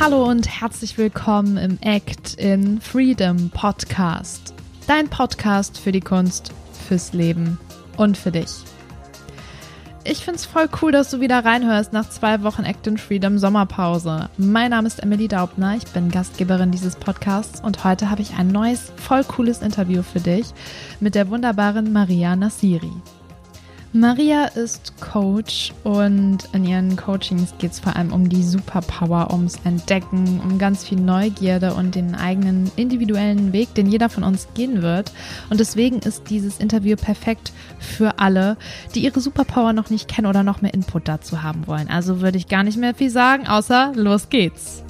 Hallo und herzlich willkommen im Act in Freedom Podcast. Dein Podcast für die Kunst, fürs Leben und für dich. Ich find's voll cool, dass du wieder reinhörst nach 2 Wochen Act in Freedom Sommerpause. Mein Name ist Emily Daubner, ich bin Gastgeberin dieses Podcasts und heute habe ich ein neues, voll cooles Interview für dich mit der wunderbaren Maria Nassiri. Maria ist Coach und in ihren Coachings geht es vor allem um die Superpower, ums Entdecken, um ganz viel Neugierde und den eigenen individuellen Weg, den jeder von uns gehen wird. Und deswegen ist dieses Interview perfekt für alle, die ihre Superpower noch nicht kennen oder noch mehr Input dazu haben wollen. Also würde ich gar nicht mehr viel sagen, außer los geht's!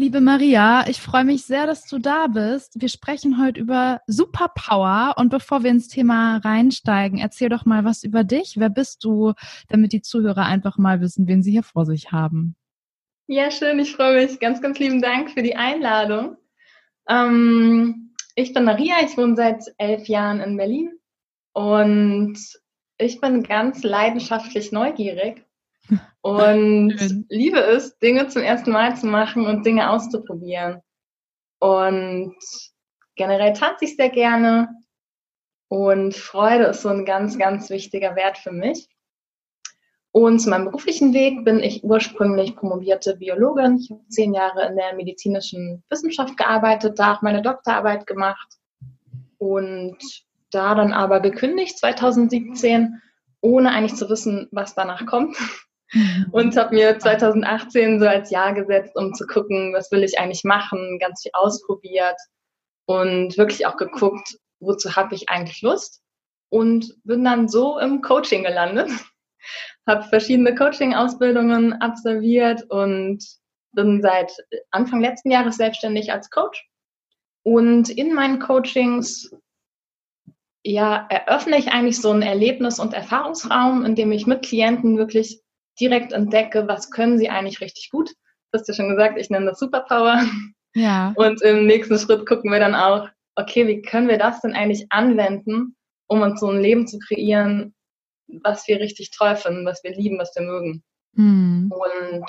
Liebe Maria, ich freue mich sehr, dass du da bist. Wir sprechen heute über Superpower und bevor wir ins Thema reinsteigen, erzähl doch mal was über dich. Wer bist du, damit die Zuhörer einfach mal wissen, wen sie hier vor sich haben? Ja, schön, ich freue mich. Ganz, ganz lieben Dank für die Einladung. Ich bin Maria, ich wohne seit 11 Jahren in Berlin und ich bin ganz leidenschaftlich neugierig. Und liebe es, Dinge zum ersten Mal zu machen und Dinge auszuprobieren. Und generell tanze ich sehr gerne. Und Freude ist so ein ganz, ganz wichtiger Wert für mich. Und zu meinem beruflichen Weg bin ich ursprünglich promovierte Biologin. Ich habe 10 Jahre in der medizinischen Wissenschaft gearbeitet, da auch meine Doktorarbeit gemacht. Und da dann aber gekündigt 2017, ohne eigentlich zu wissen, was danach kommt. Und habe mir 2018 so als Jahr gesetzt, um zu gucken, was will ich eigentlich machen, ganz viel ausprobiert und wirklich auch geguckt, wozu habe ich eigentlich Lust und bin dann so im Coaching gelandet, habe verschiedene Coaching-Ausbildungen absolviert und bin seit Anfang letzten Jahres selbstständig als Coach und in meinen Coachings eröffne ich eigentlich so einen Erlebnis- und Erfahrungsraum, in dem ich mit Klienten wirklich direkt entdecke, was können sie eigentlich richtig gut. Du hast ja schon gesagt, ich nenne das Superpower. Ja. Und im nächsten Schritt gucken wir dann auch, okay, wie können wir das denn eigentlich anwenden, um uns so ein Leben zu kreieren, was wir richtig toll finden, was wir lieben, was wir mögen. Mhm. Und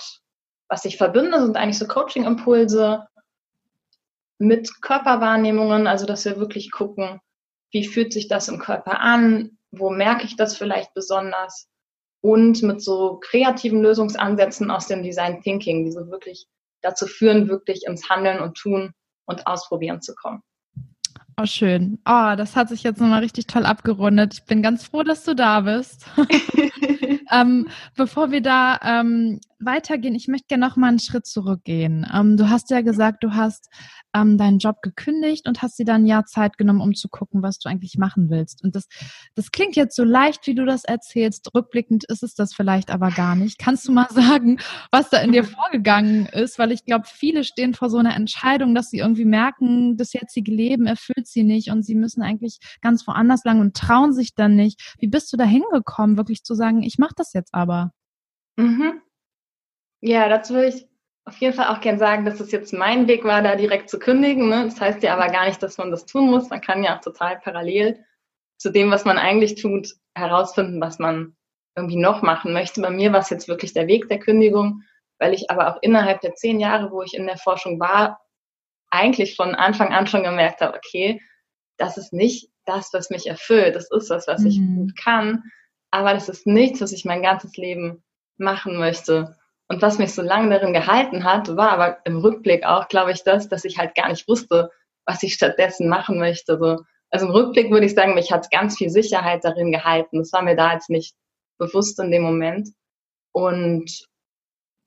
was ich verbinde, sind eigentlich so Coaching-Impulse mit Körperwahrnehmungen, also dass wir wirklich gucken, wie fühlt sich das im Körper an, wo merke ich das vielleicht besonders. Und mit so kreativen Lösungsansätzen aus dem Design Thinking, die so wirklich dazu führen, wirklich ins Handeln und Tun und Ausprobieren zu kommen. Oh, schön. Oh, das hat sich jetzt nochmal richtig toll abgerundet. Ich bin ganz froh, dass du da bist. Bevor wir da weitergehen, ich möchte gerne nochmal einen Schritt zurückgehen. Du hast ja gesagt, du hast deinen Job gekündigt und hast dir dann ein Jahr Zeit genommen, um zu gucken, was du eigentlich machen willst. Und das klingt jetzt so leicht, wie du das erzählst. Rückblickend ist es das vielleicht aber gar nicht. Kannst du mal sagen, was da in dir vorgegangen ist? Weil ich glaube, viele stehen vor so einer Entscheidung, dass sie irgendwie merken, das jetzige Leben erfüllt sie nicht und sie müssen eigentlich ganz woanders lang und trauen sich dann nicht. Wie bist du da hingekommen, wirklich zu sagen, ich mache das jetzt aber? Mhm. Ja, dazu würde ich auf jeden Fall auch gerne sagen, dass es jetzt mein Weg war, da direkt zu kündigen. Ne? Das heißt ja aber gar nicht, dass man das tun muss. Man kann ja auch total parallel zu dem, was man eigentlich tut, herausfinden, was man irgendwie noch machen möchte. Bei mir war es jetzt wirklich der Weg der Kündigung, weil ich aber auch innerhalb der 10 Jahre, wo ich in der Forschung war, eigentlich von Anfang an schon gemerkt habe, okay, das ist nicht das, was mich erfüllt. Das ist das, was ich gut kann, aber das ist nichts, was ich mein ganzes Leben machen möchte. Und was mich so lange darin gehalten hat, war aber im Rückblick auch, glaube ich, dass ich halt gar nicht wusste, was ich stattdessen machen möchte. Also im Rückblick würde ich sagen, mich hat ganz viel Sicherheit darin gehalten. Das war mir da jetzt nicht bewusst in dem Moment. Und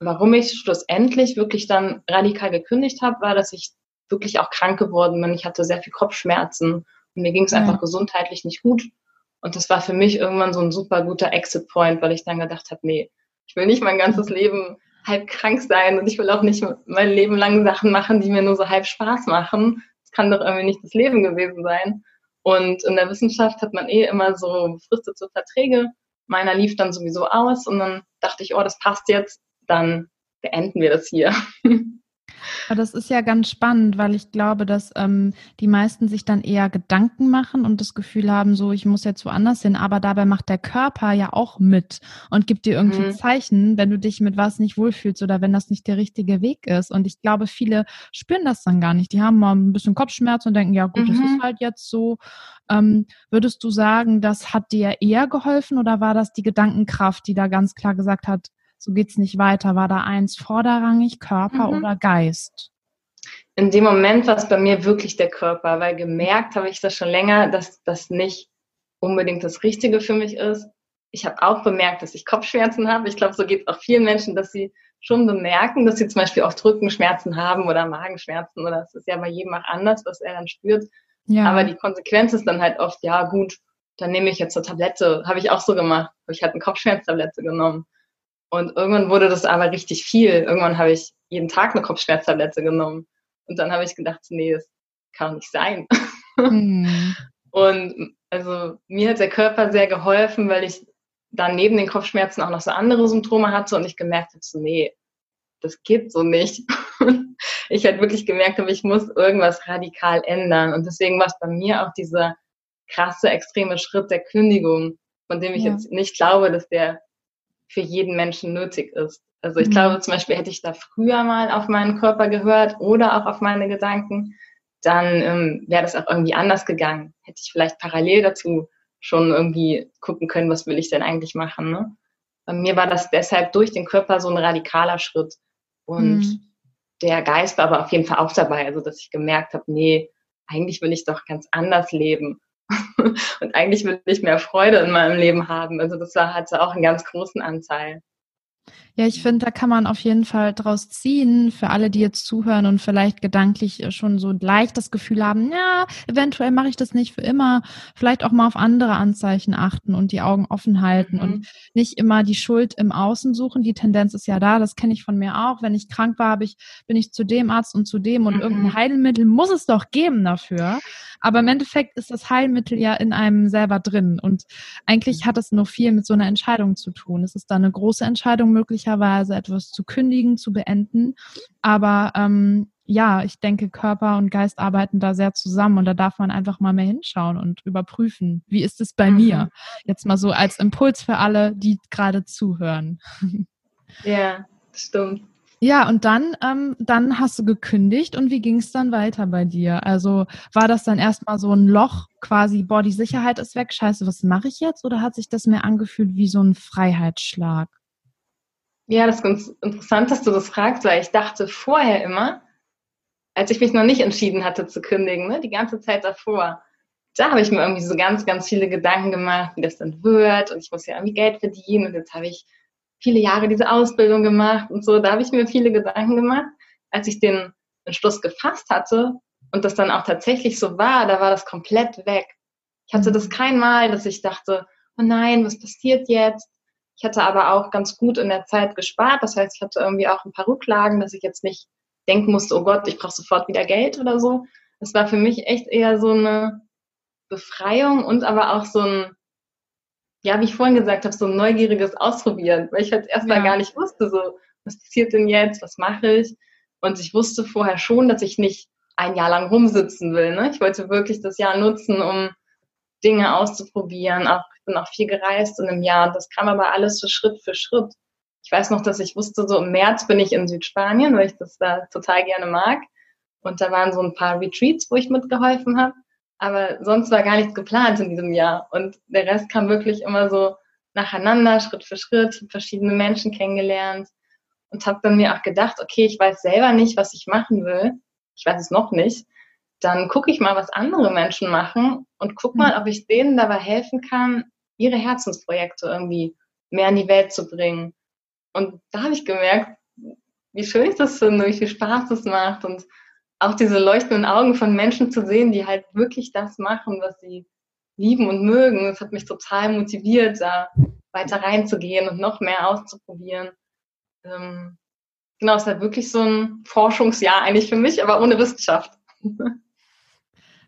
warum ich schlussendlich wirklich dann radikal gekündigt habe, war, dass ich wirklich auch krank geworden bin. Ich hatte sehr viel Kopfschmerzen und mir ging es einfach gesundheitlich nicht gut. Und das war für mich irgendwann so ein super guter Exit-Point, weil ich dann gedacht habe, nee, ich will nicht mein ganzes Leben halb krank sein und ich will auch nicht mein Leben lang Sachen machen, die mir nur so halb Spaß machen. Das kann doch irgendwie nicht das Leben gewesen sein. Und in der Wissenschaft hat man immer so befristete Verträge. Meiner lief dann sowieso aus und dann dachte ich, oh, das passt jetzt, dann beenden wir das hier. Aber das ist ja ganz spannend, weil ich glaube, dass die meisten sich dann eher Gedanken machen und das Gefühl haben, so, ich muss jetzt woanders hin, aber dabei macht der Körper ja auch mit und gibt dir irgendwie Zeichen, wenn du dich mit was nicht wohlfühlst oder wenn das nicht der richtige Weg ist. Und ich glaube, viele spüren das dann gar nicht. Die haben mal ein bisschen Kopfschmerz und denken, ja gut, das ist halt jetzt so. Würdest du sagen, das hat dir eher geholfen oder war das die Gedankenkraft, die da ganz klar gesagt hat, so geht's nicht weiter? War da eins vorderrangig, Körper oder Geist? In dem Moment war es bei mir wirklich der Körper, weil gemerkt habe ich das schon länger, dass das nicht unbedingt das Richtige für mich ist. Ich habe auch bemerkt, dass ich Kopfschmerzen habe. Ich glaube, so geht es auch vielen Menschen, dass sie schon bemerken, dass sie zum Beispiel auch Rückenschmerzen haben oder Magenschmerzen, oder es ist ja bei jedem auch anders, was er dann spürt. Ja. Aber die Konsequenz ist dann halt oft, ja gut, dann nehme ich jetzt eine Tablette. Habe ich auch so gemacht. Habe ich halt eine Kopfschmerztablette genommen. Und irgendwann wurde das aber richtig viel. Irgendwann habe ich jeden Tag eine Kopfschmerztablette genommen. Und dann habe ich gedacht, nee, das kann doch nicht sein. Und also mir hat der Körper sehr geholfen, weil ich dann neben den Kopfschmerzen auch noch so andere Symptome hatte und ich gemerkt habe, so, nee, das geht so nicht. Ich halt wirklich gemerkt habe, ich muss irgendwas radikal ändern. Und deswegen war es bei mir auch dieser krasse, extreme Schritt der Kündigung, von dem ich jetzt nicht glaube, dass der für jeden Menschen nötig ist. Also ich glaube, zum Beispiel hätte ich da früher mal auf meinen Körper gehört oder auch auf meine Gedanken, dann wäre das auch irgendwie anders gegangen. Hätte ich vielleicht parallel dazu schon irgendwie gucken können, was will ich denn eigentlich machen. Ne? Bei mir war das deshalb durch den Körper so ein radikaler Schritt. Und der Geist war aber auf jeden Fall auch dabei, also dass ich gemerkt habe, nee, eigentlich will ich doch ganz anders leben. Und eigentlich will ich mehr Freude in meinem Leben haben. Also das hatte auch einen ganz großen Anteil. Ja, ich finde, da kann man auf jeden Fall draus ziehen, für alle, die jetzt zuhören und vielleicht gedanklich schon so leicht das Gefühl haben, ja, eventuell mache ich das nicht für immer, vielleicht auch mal auf andere Anzeichen achten und die Augen offen halten und nicht immer die Schuld im Außen suchen. Die Tendenz ist ja da, das kenne ich von mir auch. Wenn ich krank war, bin ich zu dem Arzt und zu dem und irgendein Heilmittel muss es doch geben dafür. Aber im Endeffekt ist das Heilmittel ja in einem selber drin und eigentlich hat es nur viel mit so einer Entscheidung zu tun. Es ist da eine große Entscheidung, möglicherweise etwas zu kündigen, zu beenden. Aber ja, ich denke, Körper und Geist arbeiten da sehr zusammen und da darf man einfach mal mehr hinschauen und überprüfen, wie ist es bei mir? Jetzt mal so als Impuls für alle, die gerade zuhören. Ja, stimmt. Ja, und dann hast du gekündigt und wie ging es dann weiter bei dir? Also war das dann erstmal so ein Loch, quasi, boah, die Sicherheit ist weg, scheiße, was mache ich jetzt? Oder hat sich das mehr angefühlt wie so ein Freiheitsschlag? Ja, das ist ganz interessant, dass du das fragst, weil ich dachte vorher immer, als ich mich noch nicht entschieden hatte zu kündigen, ne, die ganze Zeit davor, da habe ich mir irgendwie so ganz, ganz viele Gedanken gemacht, wie das dann wird und ich muss ja irgendwie Geld verdienen und jetzt habe ich viele Jahre diese Ausbildung gemacht und so, da habe ich mir viele Gedanken gemacht. Als ich den Entschluss gefasst hatte und das dann auch tatsächlich so war, da war das komplett weg. Ich hatte das kein Mal, dass ich dachte, oh nein, was passiert jetzt? Ich hatte aber auch ganz gut in der Zeit gespart. Das heißt, ich hatte irgendwie auch ein paar Rücklagen, dass ich jetzt nicht denken musste, oh Gott, ich brauche sofort wieder Geld oder so. Das war für mich echt eher so eine Befreiung und aber auch so ein, ja, wie ich vorhin gesagt habe, so ein neugieriges Ausprobieren, weil ich halt erstmal gar nicht wusste, so, was passiert denn jetzt, was mache ich? Und ich wusste vorher schon, dass ich nicht ein Jahr lang rumsitzen will. Ne? Ich wollte wirklich das Jahr nutzen, um Dinge auszuprobieren, auch bin auch viel gereist in einem Jahr und das kam aber alles so Schritt für Schritt. Ich weiß noch, dass ich wusste, so im März bin ich in Südspanien, weil ich das da total gerne mag und da waren so ein paar Retreats, wo ich mitgeholfen habe, aber sonst war gar nichts geplant in diesem Jahr und der Rest kam wirklich immer so nacheinander, Schritt für Schritt, habe verschiedene Menschen kennengelernt und habe dann mir auch gedacht, okay, ich weiß selber nicht, was ich machen will, ich weiß es noch nicht, dann gucke ich mal, was andere Menschen machen und guck mal, ob ich denen dabei helfen kann, ihre Herzensprojekte irgendwie mehr in die Welt zu bringen. Und da habe ich gemerkt, wie schön ich das finde, wie viel Spaß das macht und auch diese leuchtenden Augen von Menschen zu sehen, die halt wirklich das machen, was sie lieben und mögen. Das hat mich total motiviert, da weiter reinzugehen und noch mehr auszuprobieren. Genau, es war wirklich so ein Forschungsjahr eigentlich für mich, aber ohne Wissenschaft.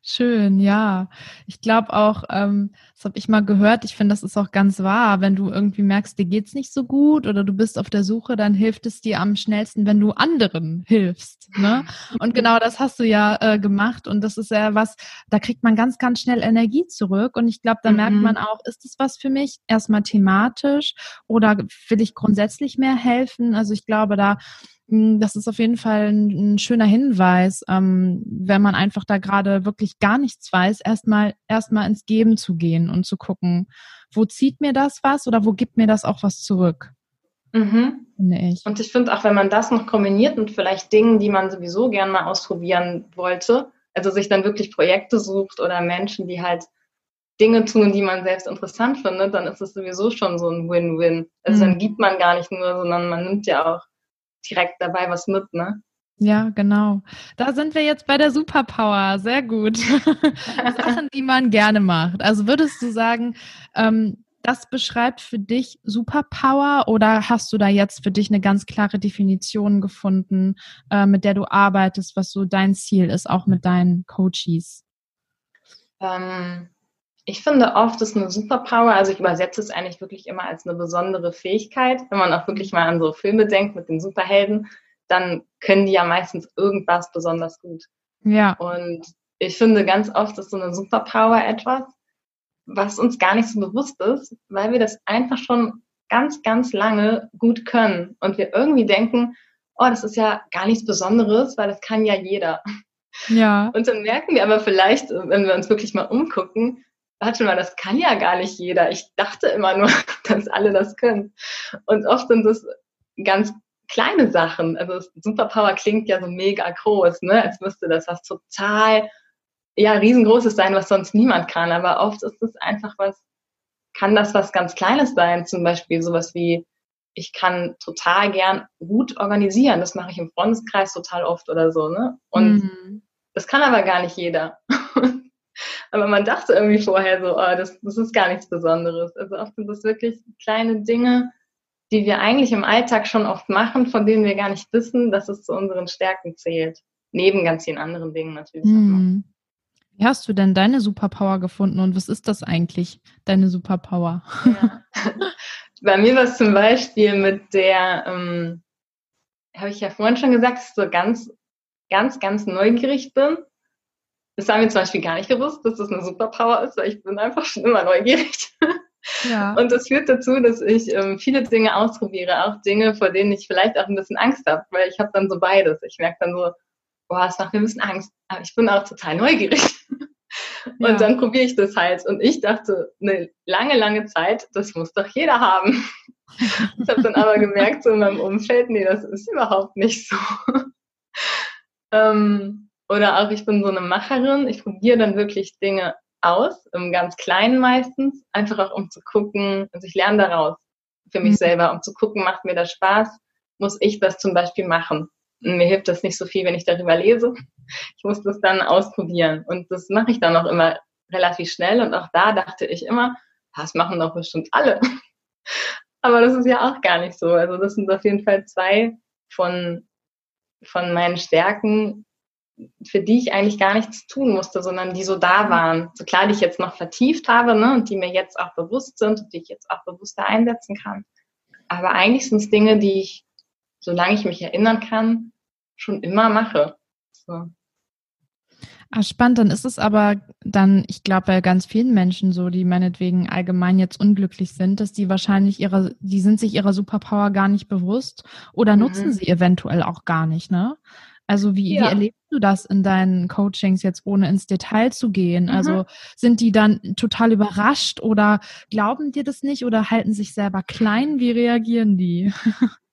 Schön, ja. Ich glaube auch, das habe ich mal gehört, ich finde, das ist auch ganz wahr, wenn du irgendwie merkst, dir geht's nicht so gut oder du bist auf der Suche, dann hilft es dir am schnellsten, wenn du anderen hilfst, ne? Und genau das hast du ja gemacht und das ist ja was, da kriegt man ganz, ganz schnell Energie zurück und ich glaube, da merkt man auch, ist das was für mich? Erstmal thematisch oder will ich grundsätzlich mehr helfen? Also ich glaube, das ist auf jeden Fall ein schöner Hinweis, wenn man einfach da gerade wirklich gar nichts weiß, erstmal ins Geben zu gehen und zu gucken, wo zieht mir das was oder wo gibt mir das auch was zurück? Mhm. Finde ich. Und ich finde auch, wenn man das noch kombiniert mit vielleicht Dingen, die man sowieso gerne mal ausprobieren wollte, also sich dann wirklich Projekte sucht oder Menschen, die halt Dinge tun, die man selbst interessant findet, dann ist es sowieso schon so ein Win-Win. Also dann gibt man gar nicht nur, sondern man nimmt ja auch direkt dabei was mit, ne? Ja, genau. Da sind wir jetzt bei der Superpower. Sehr gut. Sachen, die man gerne macht. Also würdest du sagen, das beschreibt für dich Superpower oder hast du da jetzt für dich eine ganz klare Definition gefunden, mit der du arbeitest, was so dein Ziel ist, auch mit deinen Coaches? Ich finde oft ist eine Superpower, also ich übersetze es eigentlich wirklich immer als eine besondere Fähigkeit. Wenn man auch wirklich mal an so Filme denkt mit den Superhelden, dann können die ja meistens irgendwas besonders gut. Ja. Und ich finde ganz oft ist so eine Superpower etwas, was uns gar nicht so bewusst ist, weil wir das einfach schon ganz, ganz lange gut können. Und wir irgendwie denken, oh, das ist ja gar nichts Besonderes, weil das kann ja jeder. Ja. Und dann merken wir aber vielleicht, wenn wir uns wirklich mal umgucken, warte mal, das kann ja gar nicht jeder. Ich dachte immer nur, dass alle das können. Und oft sind das ganz kleine Sachen. Also Superpower klingt ja so mega groß, ne? Als müsste das was total, ja, riesengroßes sein, was sonst niemand kann. Aber oft ist es einfach was ganz Kleines sein. Zum Beispiel sowas wie, ich kann total gern gut organisieren. Das mache ich im Freundeskreis total oft oder so, ne? Und das kann aber gar nicht jeder. Aber man dachte irgendwie vorher so, oh, das ist gar nichts Besonderes. Also oft sind das wirklich kleine Dinge, die wir eigentlich im Alltag schon oft machen, von denen wir gar nicht wissen, dass es zu unseren Stärken zählt. Neben ganz vielen anderen Dingen natürlich. Mhm. Wie hast du denn deine Superpower gefunden und was ist das eigentlich, deine Superpower? Ja. Bei mir war es zum Beispiel mit der, habe ich ja vorhin schon gesagt, dass ich so ganz, ganz, ganz neugierig bin. Das haben wir zum Beispiel gar nicht gewusst, dass das eine Superpower ist, weil ich bin einfach schon immer neugierig. Ja. Und das führt dazu, dass ich viele Dinge ausprobiere, auch Dinge, vor denen ich vielleicht auch ein bisschen Angst habe, weil ich habe dann so beides. Ich merke dann so, boah, es macht mir ein bisschen Angst, aber ich bin auch total neugierig. Ja. Und dann probiere ich das halt. Und ich dachte, eine lange, lange Zeit, das muss doch jeder haben. Ich habe dann aber gemerkt, so in meinem Umfeld, nee, das ist überhaupt nicht so. Oder auch, ich bin so eine Macherin, ich probiere dann wirklich Dinge aus, im ganz Kleinen meistens, einfach auch um zu gucken, also ich lerne daraus für mich selber, um zu gucken, macht mir das Spaß, muss ich das zum Beispiel machen. Und mir hilft das nicht so viel, wenn ich darüber lese. Ich muss das dann ausprobieren und das mache ich dann auch immer relativ schnell und auch da dachte ich immer, das machen doch bestimmt alle. Aber das ist ja auch gar nicht so. Also das sind auf jeden Fall zwei von meinen Stärken, für die ich eigentlich gar nichts tun musste, sondern die so da waren. So klar, die ich jetzt noch vertieft habe, ne, und die mir jetzt auch bewusst sind und die ich jetzt auch bewusster einsetzen kann. Aber eigentlich sind es Dinge, die ich, solange ich mich erinnern kann, schon immer mache. So. Ah, spannend, dann ist es aber dann, ich glaube, bei ganz vielen Menschen so, die meinetwegen allgemein jetzt unglücklich sind, dass die wahrscheinlich die sind sich ihrer Superpower gar nicht bewusst oder nutzen sie eventuell auch gar nicht, ne? Also wie erlebst du das in deinen Coachings jetzt, ohne ins Detail zu gehen? Also sind die dann total überrascht oder glauben dir das nicht oder halten sich selber klein? Wie reagieren die?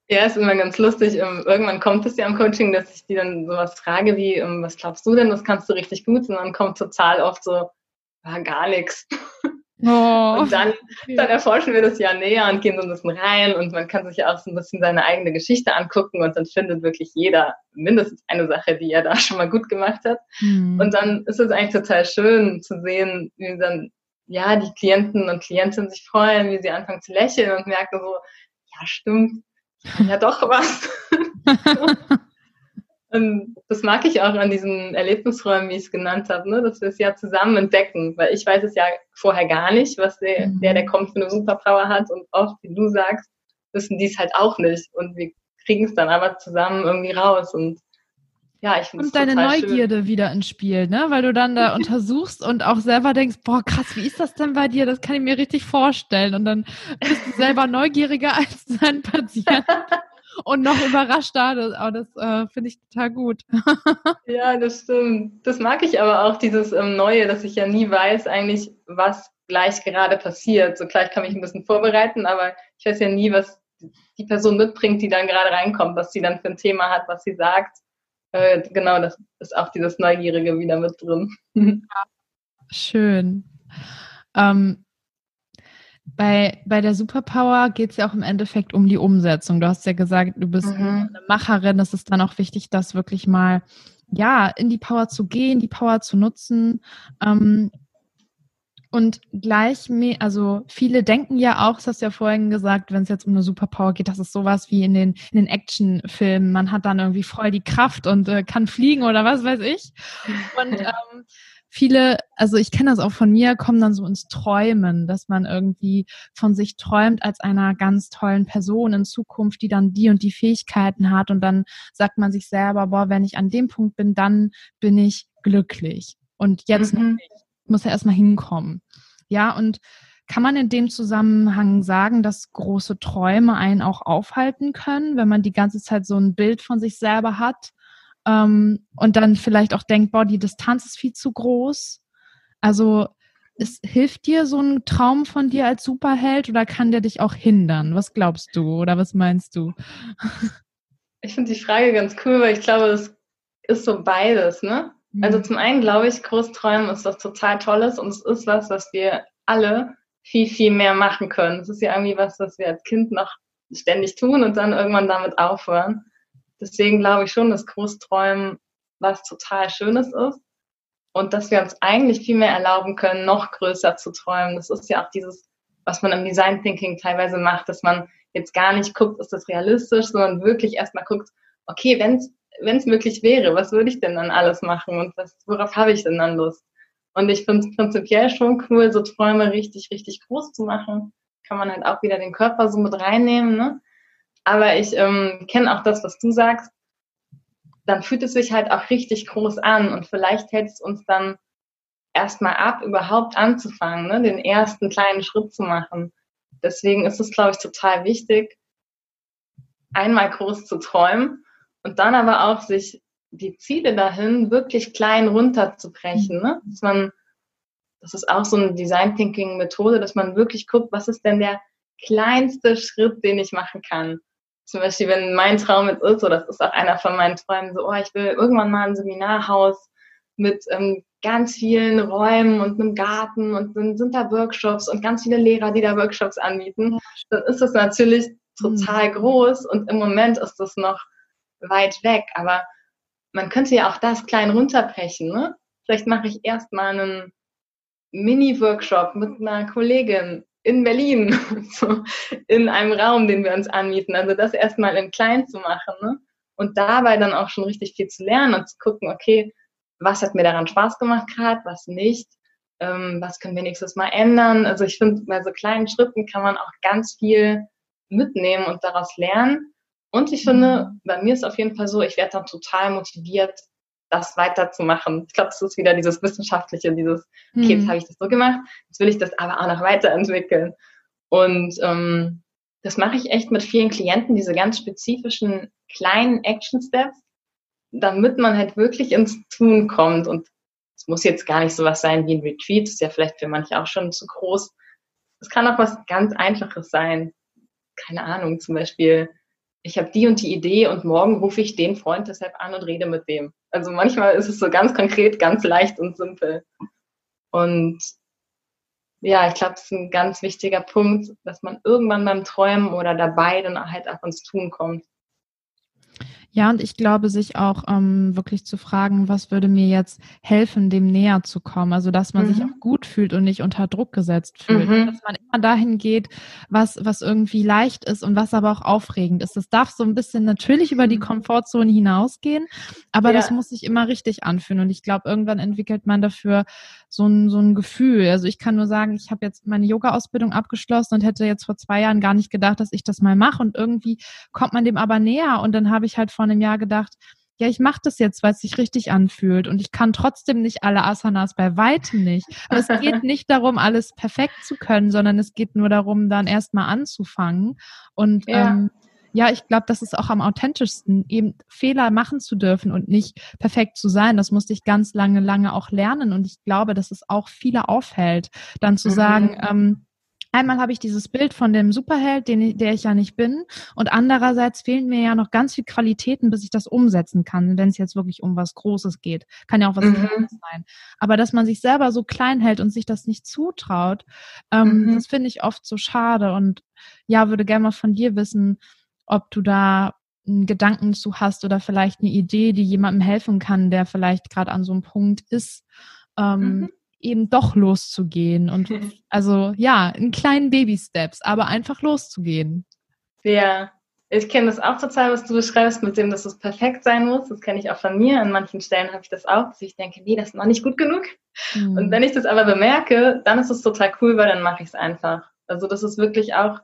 Ja, ist immer ganz lustig. Irgendwann kommt es ja im Coaching, dass ich die dann sowas frage wie, was glaubst du denn, das kannst du richtig gut? Und dann kommt total oft so, gar nichts. Oh. Und dann erforschen wir das ja näher und gehen so ein bisschen rein und man kann sich ja auch so ein bisschen seine eigene Geschichte angucken und dann findet wirklich jeder mindestens eine Sache, die er da schon mal gut gemacht hat. Und dann ist es eigentlich total schön zu sehen, wie dann ja die Klienten und Klientinnen sich freuen, wie sie anfangen zu lächeln und merken so, ja stimmt, ich kann ja doch was. Das mag ich auch an diesen Erlebnisräumen, wie ich es genannt habe, ne? Dass wir es ja zusammen entdecken, weil ich weiß es ja vorher gar nicht, was der kommt, für eine Superpower hat, und oft, wie du sagst, wissen die es halt auch nicht und wir kriegen es dann aber zusammen irgendwie raus. Und ja, ich finde es total schön. Und deine Neugierde wieder ins Spiel, ne? Weil du dann da untersuchst und auch selber denkst, boah, krass, wie ist das denn bei dir? Das kann ich mir richtig vorstellen. Und dann bist du selber neugieriger als dein Patient. Und noch überraschter, das finde ich total gut. Ja, das stimmt. Das mag ich aber auch, dieses Neue, dass ich ja nie weiß eigentlich, was gleich gerade passiert. So gleich kann ich ein bisschen vorbereiten, aber ich weiß ja nie, was die Person mitbringt, die dann gerade reinkommt, was sie dann für ein Thema hat, was sie sagt. Genau, das ist auch dieses Neugierige wieder mit drin. Schön. Bei der Superpower geht es ja auch im Endeffekt um die Umsetzung. Du hast ja gesagt, du bist eine Macherin. Es ist dann auch wichtig, das wirklich mal in die Power zu gehen, die Power zu nutzen. Und viele denken ja auch, das hast du ja vorhin gesagt, wenn es jetzt um eine Superpower geht, das ist sowas wie in den Actionfilmen. Man hat dann irgendwie voll die Kraft und kann fliegen oder was weiß ich. Und viele, also ich kenne das auch von mir, kommen dann so ins Träumen, dass man irgendwie von sich träumt als einer ganz tollen Person in Zukunft, die dann die und die Fähigkeiten hat, und dann sagt man sich selber, boah, wenn ich an dem Punkt bin, dann bin ich glücklich. Und jetzt noch nicht. Muss ja erstmal hinkommen. Ja, und kann man in dem Zusammenhang sagen, dass große Träume einen auch aufhalten können, wenn man die ganze Zeit so ein Bild von sich selber hat, und dann vielleicht auch denkt, boah, die Distanz ist viel zu groß? Also es hilft dir so ein Traum von dir als Superheld, oder kann der dich auch hindern? Was glaubst du oder was meinst du? Ich finde die Frage ganz cool, weil ich glaube, es ist so beides, ne? Also zum einen glaube ich, Großträumen ist was total Tolles, und es ist was wir alle viel, viel mehr machen können. Es ist ja irgendwie was wir als Kind noch ständig tun und dann irgendwann damit aufhören. Deswegen glaube ich schon, dass Großträumen was total Schönes ist und dass wir uns eigentlich viel mehr erlauben können, noch größer zu träumen. Das ist ja auch dieses, was man im Design Thinking teilweise macht, dass man jetzt gar nicht guckt, ist das realistisch, sondern wirklich erstmal guckt, okay, wenn es möglich wäre, was würde ich denn dann alles machen und worauf habe ich denn dann Lust? Und ich finde es prinzipiell schon cool, so Träume richtig, richtig groß zu machen. Kann man halt auch wieder den Körper so mit reinnehmen, ne? Aber ich kenne auch das, was du sagst. Dann fühlt es sich halt auch richtig groß an, und vielleicht hält es uns dann erstmal ab, überhaupt anzufangen, ne? Den ersten kleinen Schritt zu machen. Deswegen ist es, glaube ich, total wichtig, einmal groß zu träumen. Und dann aber auch sich die Ziele dahin wirklich klein runterzubrechen, ne? Das ist auch so eine Design-Thinking-Methode, dass man wirklich guckt, was ist denn der kleinste Schritt, den ich machen kann. Zum Beispiel, wenn mein Traum jetzt ist, oder das ist auch einer von meinen Träumen, so, ich will irgendwann mal ein Seminarhaus mit ganz vielen Räumen und einem Garten, und dann sind da Workshops und ganz viele Lehrer, die da Workshops anbieten, dann ist das natürlich total groß, und im Moment ist das noch weit weg, aber man könnte ja auch das klein runterbrechen, ne? Vielleicht mache ich erstmal einen Mini-Workshop mit einer Kollegin in Berlin, so, in einem Raum, den wir uns anmieten. Also das erstmal in klein zu machen, ne? Und dabei dann auch schon richtig viel zu lernen und zu gucken, okay, was hat mir daran Spaß gemacht gerade, was nicht, was können wir nächstes Mal ändern. Also ich finde, bei so kleinen Schritten kann man auch ganz viel mitnehmen und daraus lernen. Und ich finde, bei mir ist auf jeden Fall so, ich werde dann total motiviert, das weiterzumachen. Ich glaube, das ist wieder dieses Wissenschaftliche, dieses, okay, jetzt habe ich das so gemacht, jetzt will ich das aber auch noch weiterentwickeln. Und das mache ich echt mit vielen Klienten, diese ganz spezifischen kleinen Action-Steps, damit man halt wirklich ins Tun kommt. Und es muss jetzt gar nicht sowas sein wie ein Retreat, ist ja vielleicht für manche auch schon zu groß. Es kann auch was ganz Einfaches sein. Keine Ahnung, zum Beispiel, ich habe die und die Idee und morgen rufe ich den Freund deshalb an und rede mit dem. Also manchmal ist es so ganz konkret, ganz leicht und simpel. Und ja, ich glaube, das ist ein ganz wichtiger Punkt, dass man irgendwann beim Träumen oder dabei dann halt auch ins Tun kommt. Ja, und ich glaube, sich auch wirklich zu fragen, was würde mir jetzt helfen, dem näher zu kommen? Also, dass man sich auch gut fühlt und nicht unter Druck gesetzt fühlt. Dass man immer dahin geht, was irgendwie leicht ist und was aber auch aufregend ist. Das darf so ein bisschen natürlich über die Komfortzone hinausgehen, aber das muss sich immer richtig anfühlen. Und ich glaube, irgendwann entwickelt man dafür so ein Gefühl. Also, ich kann nur sagen, ich habe jetzt meine Yoga-Ausbildung abgeschlossen und hätte jetzt vor 2 Jahren gar nicht gedacht, dass ich das mal mache. Und irgendwie kommt man dem aber näher. Und dann habe ich halt vor einem Jahr gedacht, ja, ich mache das jetzt, weil es sich richtig anfühlt und ich kann trotzdem nicht alle Asanas, bei weitem nicht. Aber es geht nicht darum, alles perfekt zu können, sondern es geht nur darum, dann erstmal anzufangen. Und ich glaube, das ist auch am authentischsten, eben Fehler machen zu dürfen und nicht perfekt zu sein. Das musste ich ganz lange auch lernen und ich glaube, dass es auch viele aufhält, dann zu sagen, einmal habe ich dieses Bild von dem Superheld, der ich ja nicht bin, und andererseits fehlen mir ja noch ganz viele Qualitäten, bis ich das umsetzen kann, wenn es jetzt wirklich um was Großes geht. Kann ja auch was Kleines sein. Aber dass man sich selber so klein hält und sich das nicht zutraut, das finde ich oft so schade. Und ja, würde gerne mal von dir wissen, ob du da einen Gedanken zu hast oder vielleicht eine Idee, die jemandem helfen kann, der vielleicht gerade an so einem Punkt ist, eben doch loszugehen und also ja, in kleinen Baby-Steps, aber einfach loszugehen. Ja, ich kenne das auch total, was du beschreibst mit dem, dass es perfekt sein muss. Das kenne ich auch von mir. An manchen Stellen habe ich das auch, dass ich denke, nee, das ist noch nicht gut genug. Und wenn ich das aber bemerke, dann ist es total cool, weil dann mache ich es einfach. Also das ist wirklich auch,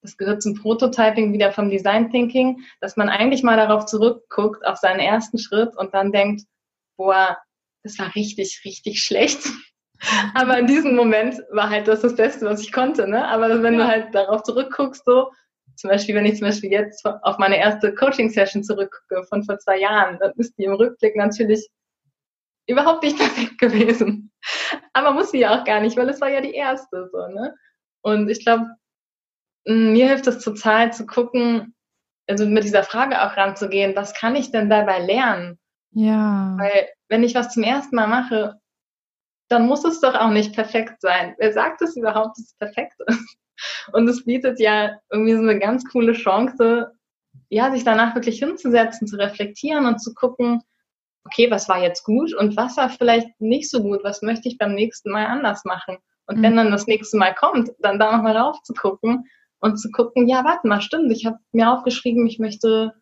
das gehört zum Prototyping wieder vom Design Thinking, dass man eigentlich mal darauf zurückguckt, auf seinen ersten Schritt und dann denkt, boah, das war richtig, richtig schlecht. Aber in diesem Moment war halt das Beste, was ich konnte, ne? Aber wenn du halt darauf zurückguckst, so, zum Beispiel, wenn ich jetzt auf meine erste Coaching-Session zurückgucke von vor 2 Jahren, dann ist die im Rückblick natürlich überhaupt nicht perfekt gewesen. Aber muss sie ja auch gar nicht, weil es war ja die erste, so, ne? Und ich glaube, mir hilft es total zu gucken, also mit dieser Frage auch ranzugehen, was kann ich denn dabei lernen? Ja. Weil, wenn ich was zum ersten Mal mache, dann muss es doch auch nicht perfekt sein. Wer sagt es überhaupt, dass es perfekt ist? Und es bietet ja irgendwie so eine ganz coole Chance, ja, sich danach wirklich hinzusetzen, zu reflektieren und zu gucken, okay, was war jetzt gut und was war vielleicht nicht so gut, was möchte ich beim nächsten Mal anders machen? Und wenn dann das nächste Mal kommt, dann da nochmal drauf zu gucken und zu gucken, ja, warte mal, stimmt, ich habe mir aufgeschrieben, ich möchte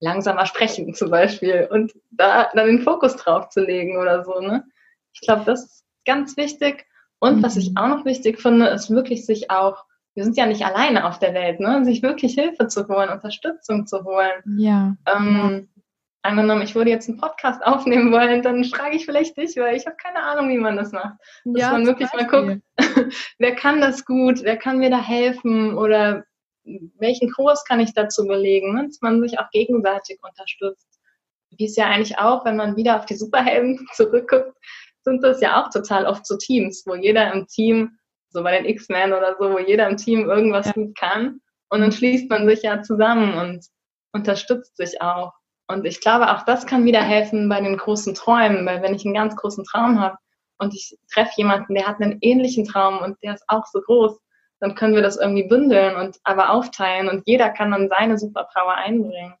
langsamer sprechen zum Beispiel und da dann den Fokus drauf zu legen oder so, ne? Ich glaube, das ist ganz wichtig. Und was ich auch noch wichtig finde, ist wirklich sich auch, wir sind ja nicht alleine auf der Welt, ne? Sich wirklich Hilfe zu holen, Unterstützung zu holen. Ja. Angenommen, ich würde jetzt einen Podcast aufnehmen wollen, dann frage ich vielleicht dich, weil ich habe keine Ahnung, wie man das macht. Dass man wirklich mal guckt, wer kann das gut, wer kann mir da helfen oder welchen Kurs kann ich dazu belegen, dass man sich auch gegenseitig unterstützt. Wie es ja eigentlich auch, wenn man wieder auf die Superhelden zurückguckt, sind das ja auch total oft so Teams, wo jeder im Team, so bei den X-Men oder so, wo jeder im Team irgendwas gut kann und dann schließt man sich ja zusammen und unterstützt sich auch. Und ich glaube, auch das kann wieder helfen bei den großen Träumen, weil wenn ich einen ganz großen Traum habe und ich treffe jemanden, der hat einen ähnlichen Traum und der ist auch so groß, dann können wir das irgendwie bündeln und aber aufteilen und jeder kann dann seine Superpower einbringen.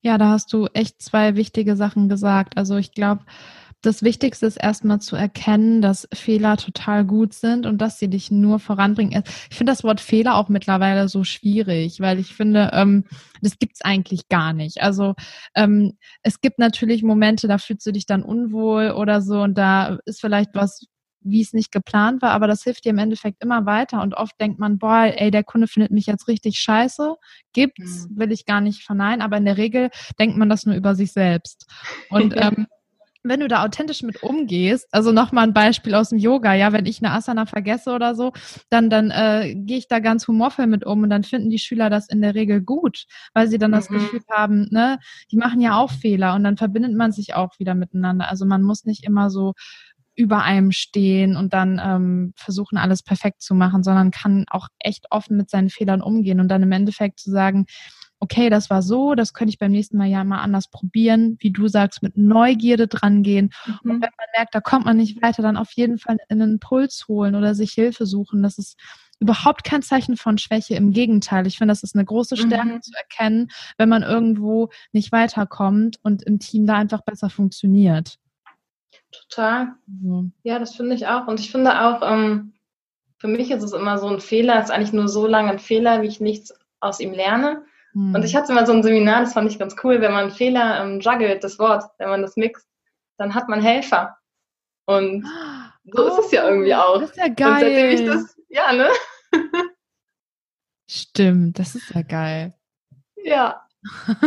Ja, da hast du echt 2 wichtige Sachen gesagt. Also ich glaube, das Wichtigste ist erstmal zu erkennen, dass Fehler total gut sind und dass sie dich nur voranbringen. Ich finde das Wort Fehler auch mittlerweile so schwierig, weil ich finde, das gibt's eigentlich gar nicht. Also es gibt natürlich Momente, da fühlst du dich dann unwohl oder so und da ist vielleicht was, wie es nicht geplant war, aber das hilft dir im Endeffekt immer weiter und oft denkt man, boah, ey, der Kunde findet mich jetzt richtig scheiße, gibt's, will ich gar nicht verneinen, aber in der Regel denkt man das nur über sich selbst und wenn du da authentisch mit umgehst, also nochmal ein Beispiel aus dem Yoga, ja, wenn ich eine Asana vergesse oder so, dann gehe ich da ganz humorvoll mit um und dann finden die Schüler das in der Regel gut, weil sie dann das Gefühl haben, ne, die machen ja auch Fehler und dann verbindet man sich auch wieder miteinander, also man muss nicht immer so über einem stehen und dann versuchen, alles perfekt zu machen, sondern kann auch echt offen mit seinen Fehlern umgehen und dann im Endeffekt zu sagen, okay, das war so, das könnte ich beim nächsten Mal ja mal anders probieren, wie du sagst, mit Neugierde dran gehen. Und wenn man merkt, da kommt man nicht weiter, dann auf jeden Fall einen Impuls holen oder sich Hilfe suchen. Das ist überhaupt kein Zeichen von Schwäche. Im Gegenteil, ich finde, das ist eine große Stärke zu erkennen, wenn man irgendwo nicht weiterkommt und im Team da einfach besser funktioniert. Total. Mhm. Ja, das finde ich auch. Und ich finde auch, für mich ist es immer so ein Fehler, es ist eigentlich nur so lange ein Fehler, wie ich nichts aus ihm lerne. Mhm. Und ich hatte mal so ein Seminar, das fand ich ganz cool, wenn man Fehler juggelt, das Wort, wenn man das mixt, dann hat man Helfer. Und so ist es ja irgendwie auch. Das ist ja geil. Und seitdem ich das, ja, ne? Stimmt, das ist ja geil. Ja,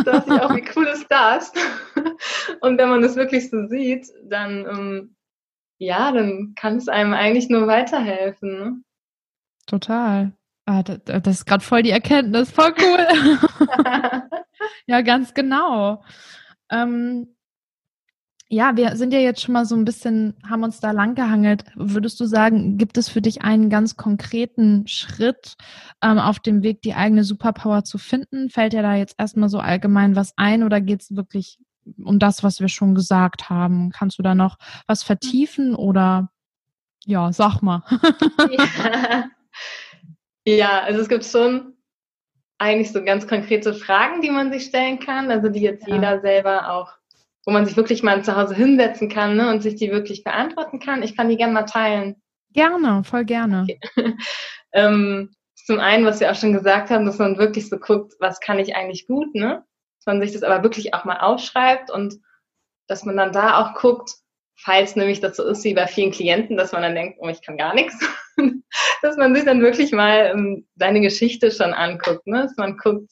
dachte ich auch, wie cool ist das? Und wenn man das wirklich so sieht, dann, ja, dann kann es einem eigentlich nur weiterhelfen. Ne? Total. Ah, das ist gerade voll die Erkenntnis, voll cool. Ja, ganz genau. Ja, wir sind ja jetzt schon mal so ein bisschen, haben uns da langgehangelt. Würdest du sagen, gibt es für dich einen ganz konkreten Schritt auf dem Weg, die eigene Superpower zu finden? Fällt dir da jetzt erstmal so allgemein was ein oder geht es wirklich um das, was wir schon gesagt haben? Kannst du da noch was vertiefen oder ja, sag mal. Ja, also es gibt schon eigentlich so ganz konkrete Fragen, die man sich stellen kann, also die jetzt jeder selber auch, wo man sich wirklich mal zu Hause hinsetzen kann, ne, und sich die wirklich beantworten kann. Ich kann die gerne mal teilen. Gerne, voll gerne. Okay. Zum einen, was wir auch schon gesagt haben, dass man wirklich so guckt, was kann ich eigentlich gut, ne? Dass man sich das aber wirklich auch mal aufschreibt und dass man dann da auch guckt, falls nämlich das so ist wie bei vielen Klienten, dass man dann denkt, oh, ich kann gar nichts, dass man sich dann wirklich mal seine Geschichte schon anguckt, ne? Dass man guckt,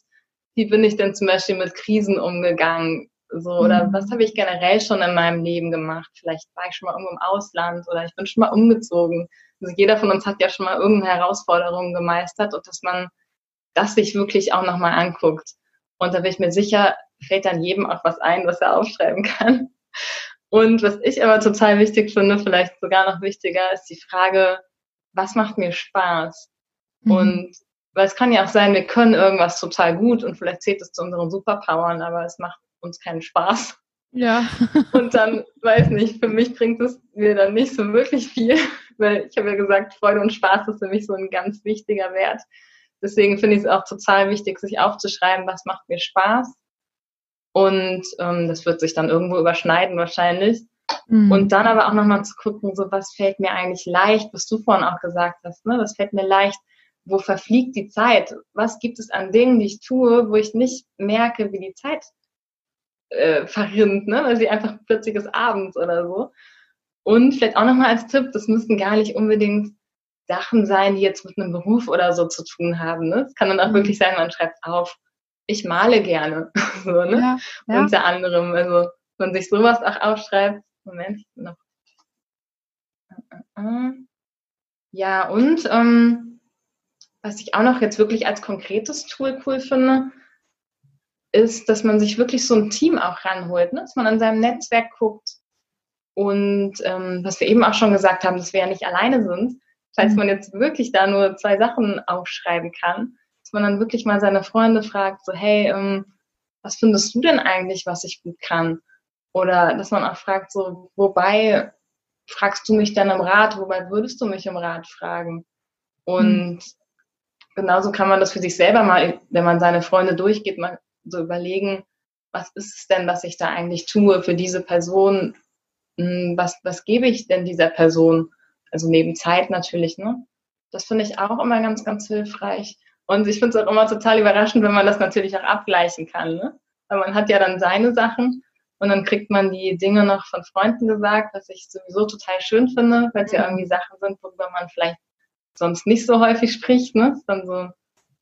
wie bin ich denn zum Beispiel mit Krisen umgegangen, so, oder was habe ich generell schon in meinem Leben gemacht? Vielleicht war ich schon mal irgendwo im Ausland oder ich bin schon mal umgezogen. Also jeder von uns hat ja schon mal irgendeine Herausforderung gemeistert und dass man das sich wirklich auch nochmal anguckt. Und da bin ich mir sicher, fällt dann jedem auch was ein, was er aufschreiben kann. Und was ich aber total wichtig finde, vielleicht sogar noch wichtiger, ist die Frage, was macht mir Spaß? Und weil es kann ja auch sein, wir können irgendwas total gut und vielleicht zählt es zu unseren Superpowern, aber es macht uns keinen Spaß. Ja. Und dann, weiß nicht, für mich bringt es mir dann nicht so wirklich viel, weil ich habe ja gesagt, Freude und Spaß ist für mich so ein ganz wichtiger Wert. Deswegen finde ich es auch total wichtig, sich aufzuschreiben, was macht mir Spaß. Und das wird sich dann irgendwo überschneiden wahrscheinlich. Und dann aber auch nochmal zu gucken, so was fällt mir eigentlich leicht, was du vorhin auch gesagt hast, ne? Was fällt mir leicht? Wo verfliegt die Zeit? Was gibt es an Dingen, die ich tue, wo ich nicht merke, wie die Zeit verrinnt, ne? Weil sie einfach plötzlich ist abends oder so. Und vielleicht auch nochmal als Tipp, das müssen gar nicht unbedingt Sachen sein, die jetzt mit einem Beruf oder so zu tun haben. Ne? Es kann dann auch wirklich sein, man schreibt auf, ich male gerne. So, ne? Ja. Unter anderem, also wenn man sich sowas auch aufschreibt. Moment. Noch. Ja, und was ich auch noch jetzt wirklich als konkretes Tool cool finde, ist, dass man sich wirklich so ein Team auch ranholt, ne? Dass man an seinem Netzwerk guckt und was wir eben auch schon gesagt haben, dass wir ja nicht alleine sind, falls man jetzt wirklich da nur 2 Sachen aufschreiben kann, dass man dann wirklich mal seine Freunde fragt, so hey, was findest du denn eigentlich, was ich gut kann? Oder dass man auch fragt, so wobei fragst du mich dann im Rat, wobei würdest du mich im Rat fragen? Und genauso kann man das für sich selber mal, wenn man seine Freunde durchgeht, mal so überlegen, was ist es denn, was ich da eigentlich tue für diese Person? Was gebe ich denn dieser Person? Also neben Zeit natürlich, ne? Das finde ich auch immer ganz, ganz hilfreich. Und ich finde es auch immer total überraschend, wenn man das natürlich auch abgleichen kann, ne? Weil man hat ja dann seine Sachen und dann kriegt man die Dinge noch von Freunden gesagt, was ich sowieso total schön finde, weil es ja irgendwie Sachen sind, worüber man vielleicht sonst nicht so häufig spricht, ne? Ist dann so,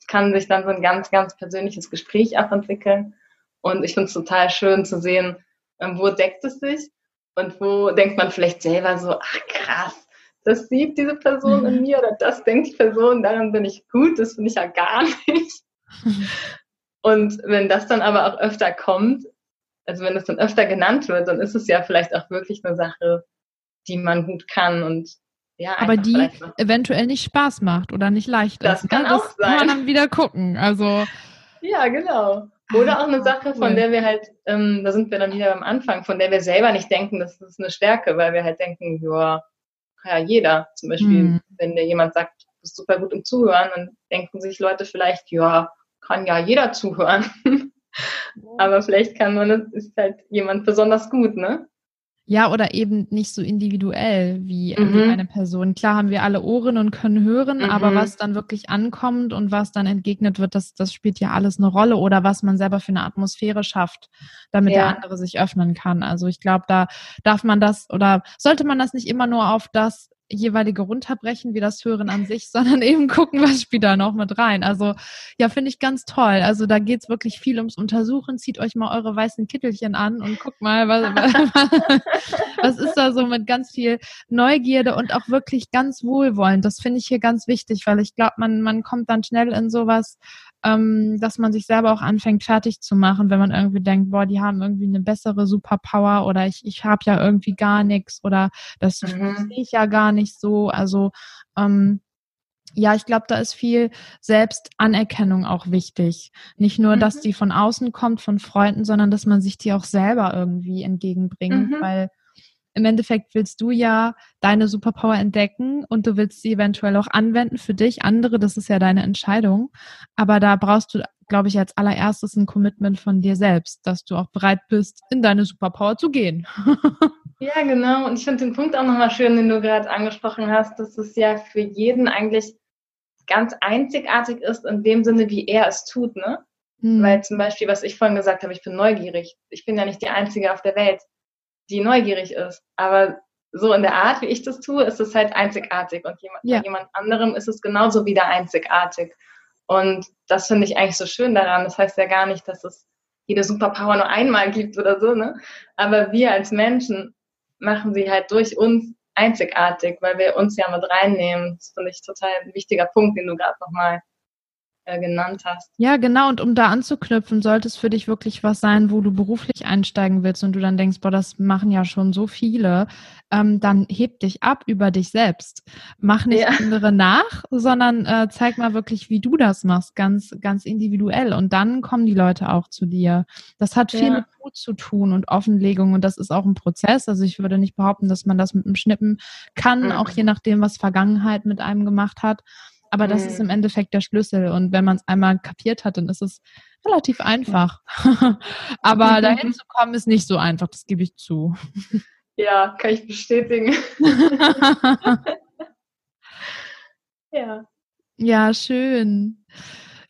kann sich dann so ein ganz, ganz persönliches Gespräch auch entwickeln. Und ich finde es total schön zu sehen, wo deckt es sich und wo denkt man vielleicht selber so, ach krass, das sieht diese Person in mir oder das denkt die Person, daran bin ich gut, das bin ich ja gar nicht. Und wenn das dann aber auch öfter kommt, also wenn das dann öfter genannt wird, dann ist es ja vielleicht auch wirklich eine Sache, die man gut kann und ja, aber die eventuell nicht Spaß macht oder nicht leicht das ist. Kann das auch sein. Kann man dann wieder gucken. Also ja, genau. Oder auch eine Sache, von der wir halt, da sind wir dann wieder beim Anfang, von der wir selber nicht denken, das ist eine Stärke, weil wir halt denken, ja, jeder. Zum Beispiel, wenn dir jemand sagt, bist super gut im Zuhören, dann denken sich Leute vielleicht, ja, kann ja jeder zuhören. Aber vielleicht kann man, ist halt jemand besonders gut, ne? Ja, oder eben nicht so individuell wie eine Person. Klar haben wir alle Ohren und können hören, aber was dann wirklich ankommt und was dann entgegnet wird, das spielt ja alles eine Rolle. Oder was man selber für eine Atmosphäre schafft, damit der andere sich öffnen kann. Also ich glaube, da darf man das oder sollte man das nicht immer nur auf das jeweilige runterbrechen, wie das Hören an sich, sondern eben gucken, was spielt da noch mit rein. Also, ja, finde ich ganz toll. Also, da geht's wirklich viel ums Untersuchen. Zieht euch mal eure weißen Kittelchen an und guckt mal, was ist da so mit ganz viel Neugierde und auch wirklich ganz wohlwollend. Das finde ich hier ganz wichtig, weil ich glaube, man kommt dann schnell in sowas, dass man sich selber auch anfängt, fertig zu machen, wenn man irgendwie denkt, boah, die haben irgendwie eine bessere Superpower oder ich habe ja irgendwie gar nichts oder das sehe ich ja gar nicht so. Also ja, ich glaube, da ist viel Selbstanerkennung auch wichtig. Nicht nur, dass die von außen kommt, von Freunden, sondern dass man sich die auch selber irgendwie entgegenbringt, weil im Endeffekt willst du ja deine Superpower entdecken und du willst sie eventuell auch anwenden für dich. Andere, das ist ja deine Entscheidung. Aber da brauchst du, glaube ich, als allererstes ein Commitment von dir selbst, dass du auch bereit bist, in deine Superpower zu gehen. Ja, genau. Und ich finde den Punkt auch nochmal schön, den du gerade angesprochen hast, dass es ja für jeden eigentlich ganz einzigartig ist, in dem Sinne, wie er es tut, ne? Weil zum Beispiel, was ich vorhin gesagt habe, ich bin neugierig. Ich bin ja nicht die Einzige auf der Welt, die neugierig ist. Aber so in der Art, wie ich das tue, ist es halt einzigartig. Und bei jemand anderem ist es genauso wieder einzigartig. Und das finde ich eigentlich so schön daran. Das heißt ja gar nicht, dass es jede Superpower nur einmal gibt oder so, ne? Aber wir als Menschen machen sie halt durch uns einzigartig, weil wir uns ja mit reinnehmen. Das finde ich total ein wichtiger Punkt, den du gerade nochmal genannt hast. Ja, genau. Und um da anzuknüpfen, sollte es für dich wirklich was sein, wo du beruflich einsteigen willst und du dann denkst, boah, das machen ja schon so viele, dann heb dich ab über dich selbst. Mach nicht andere nach, sondern zeig mal wirklich, wie du das machst, ganz, ganz individuell. Und dann kommen die Leute auch zu dir. Das hat viel mit Mut zu tun und Offenlegung und das ist auch ein Prozess. Also ich würde nicht behaupten, dass man das mit dem Schnippen kann, auch je nachdem, was Vergangenheit mit einem gemacht hat. Aber das ist im Endeffekt der Schlüssel. Und wenn man es einmal kapiert hat, dann ist es relativ einfach. Aber dahin zu kommen, ist nicht so einfach. Das gebe ich zu. Ja, kann ich bestätigen. Ja, schön.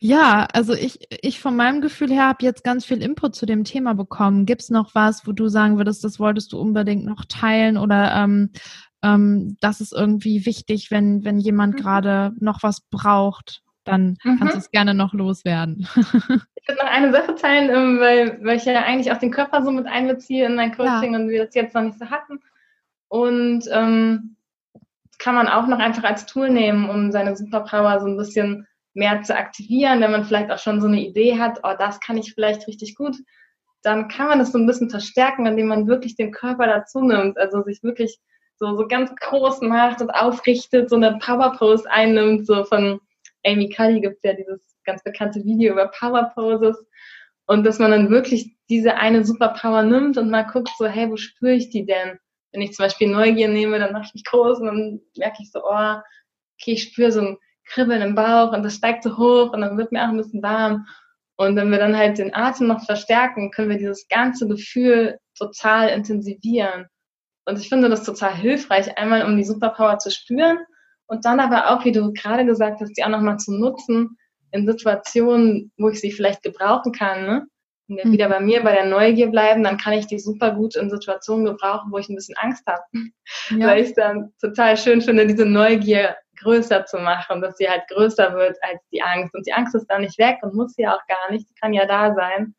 Ja, also ich von meinem Gefühl her habe jetzt ganz viel Input zu dem Thema bekommen. Gibt es noch was, wo du sagen würdest, das wolltest du unbedingt noch teilen oder das ist irgendwie wichtig, wenn jemand gerade noch was braucht, dann kannst du es gerne noch loswerden. Ich würde noch eine Sache teilen, weil ich ja eigentlich auch den Körper so mit einbeziehe in mein Coaching und wir das jetzt noch nicht so hatten. Und kann man auch noch einfach als Tool nehmen, um seine Superpower so ein bisschen mehr zu aktivieren, wenn man vielleicht auch schon so eine Idee hat, oh, das kann ich vielleicht richtig gut, dann kann man das so ein bisschen verstärken, indem man wirklich den Körper dazu nimmt, also sich wirklich so ganz groß macht und aufrichtet, so eine Power-Pose einnimmt, so von Amy Cuddy gibt es ja dieses ganz bekannte Video über Power-Poses und dass man dann wirklich diese eine Superpower nimmt und mal guckt so, hey, wo spüre ich die denn? Wenn ich zum Beispiel Neugier nehme, dann mache ich mich groß und dann merke ich so, oh, okay, ich spüre so ein Kribbeln im Bauch und das steigt so hoch und dann wird mir auch ein bisschen warm. Und wenn wir dann halt den Atem noch verstärken, können wir dieses ganze Gefühl total intensivieren. Und ich finde das total hilfreich, einmal um die Superpower zu spüren und dann aber auch, wie du gerade gesagt hast, die auch nochmal zu nutzen in Situationen, wo ich sie vielleicht gebrauchen kann. Ne? Wenn wir wieder bei mir, bei der Neugier bleiben, dann kann ich die super gut in Situationen gebrauchen, wo ich ein bisschen Angst habe. Ja. Weil ich es dann total schön finde, diese Neugier größer zu machen, dass sie halt größer wird als die Angst. Und die Angst ist dann nicht weg und muss sie auch gar nicht, die kann ja da sein.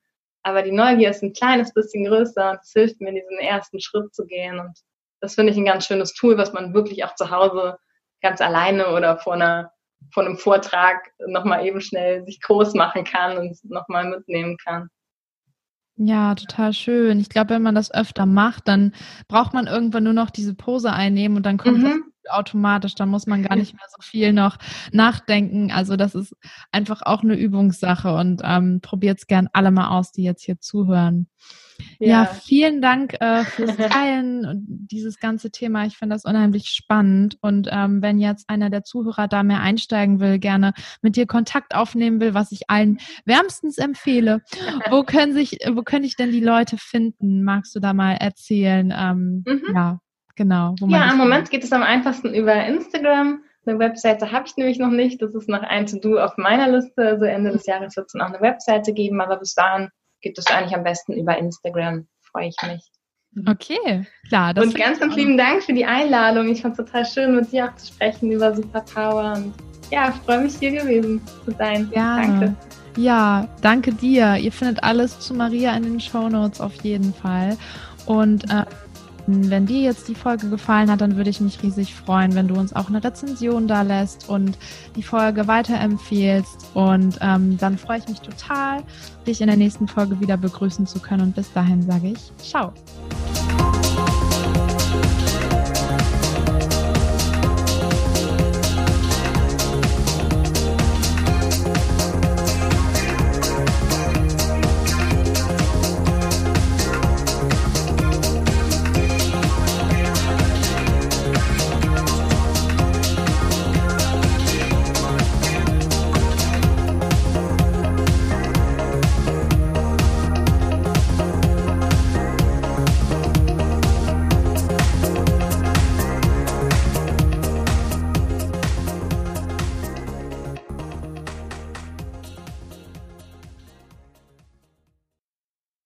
Aber die Neugier ist ein kleines bisschen größer und es hilft mir, diesen ersten Schritt zu gehen. Und das finde ich ein ganz schönes Tool, was man wirklich auch zu Hause ganz alleine oder vor einem Vortrag nochmal eben schnell sich groß machen kann und nochmal mitnehmen kann. Ja, total schön. Ich glaube, wenn man das öfter macht, dann braucht man irgendwann nur noch diese Pose einnehmen und dann kommt das automatisch. Dann muss man gar nicht mehr so viel noch nachdenken. Also das ist einfach auch eine Übungssache und probiert es gern alle mal aus, die jetzt hier zuhören. Ja, vielen Dank fürs Teilen und dieses ganze Thema. Ich finde das unheimlich spannend. Und wenn jetzt einer der Zuhörer da mehr einsteigen will, gerne mit dir Kontakt aufnehmen will, was ich allen wärmstens empfehle, wo können ich denn die Leute finden? Magst du da mal erzählen? Ja, genau. Im Moment geht es am einfachsten über Instagram. Eine Webseite habe ich nämlich noch nicht. Das ist noch ein To-Do auf meiner Liste. Also Ende des Jahres wird es noch eine Webseite geben, aber bis dahin geht es eigentlich am besten über Instagram. Freue ich mich. Okay, klar. Das und ganz lieben Dank für die Einladung. Ich fand es total schön, mit dir auch zu sprechen über Superpower. Und ja, freue mich, hier gewesen zu sein. Gerne. Danke. Ja, danke dir. Ihr findet alles zu Maria in den Shownotes auf jeden Fall. Und wenn dir jetzt die Folge gefallen hat, dann würde ich mich riesig freuen, wenn du uns auch eine Rezension da lässt und die Folge weiterempfehlst. Und dann freue ich mich total, dich in der nächsten Folge wieder begrüßen zu können. Und bis dahin sage ich, ciao.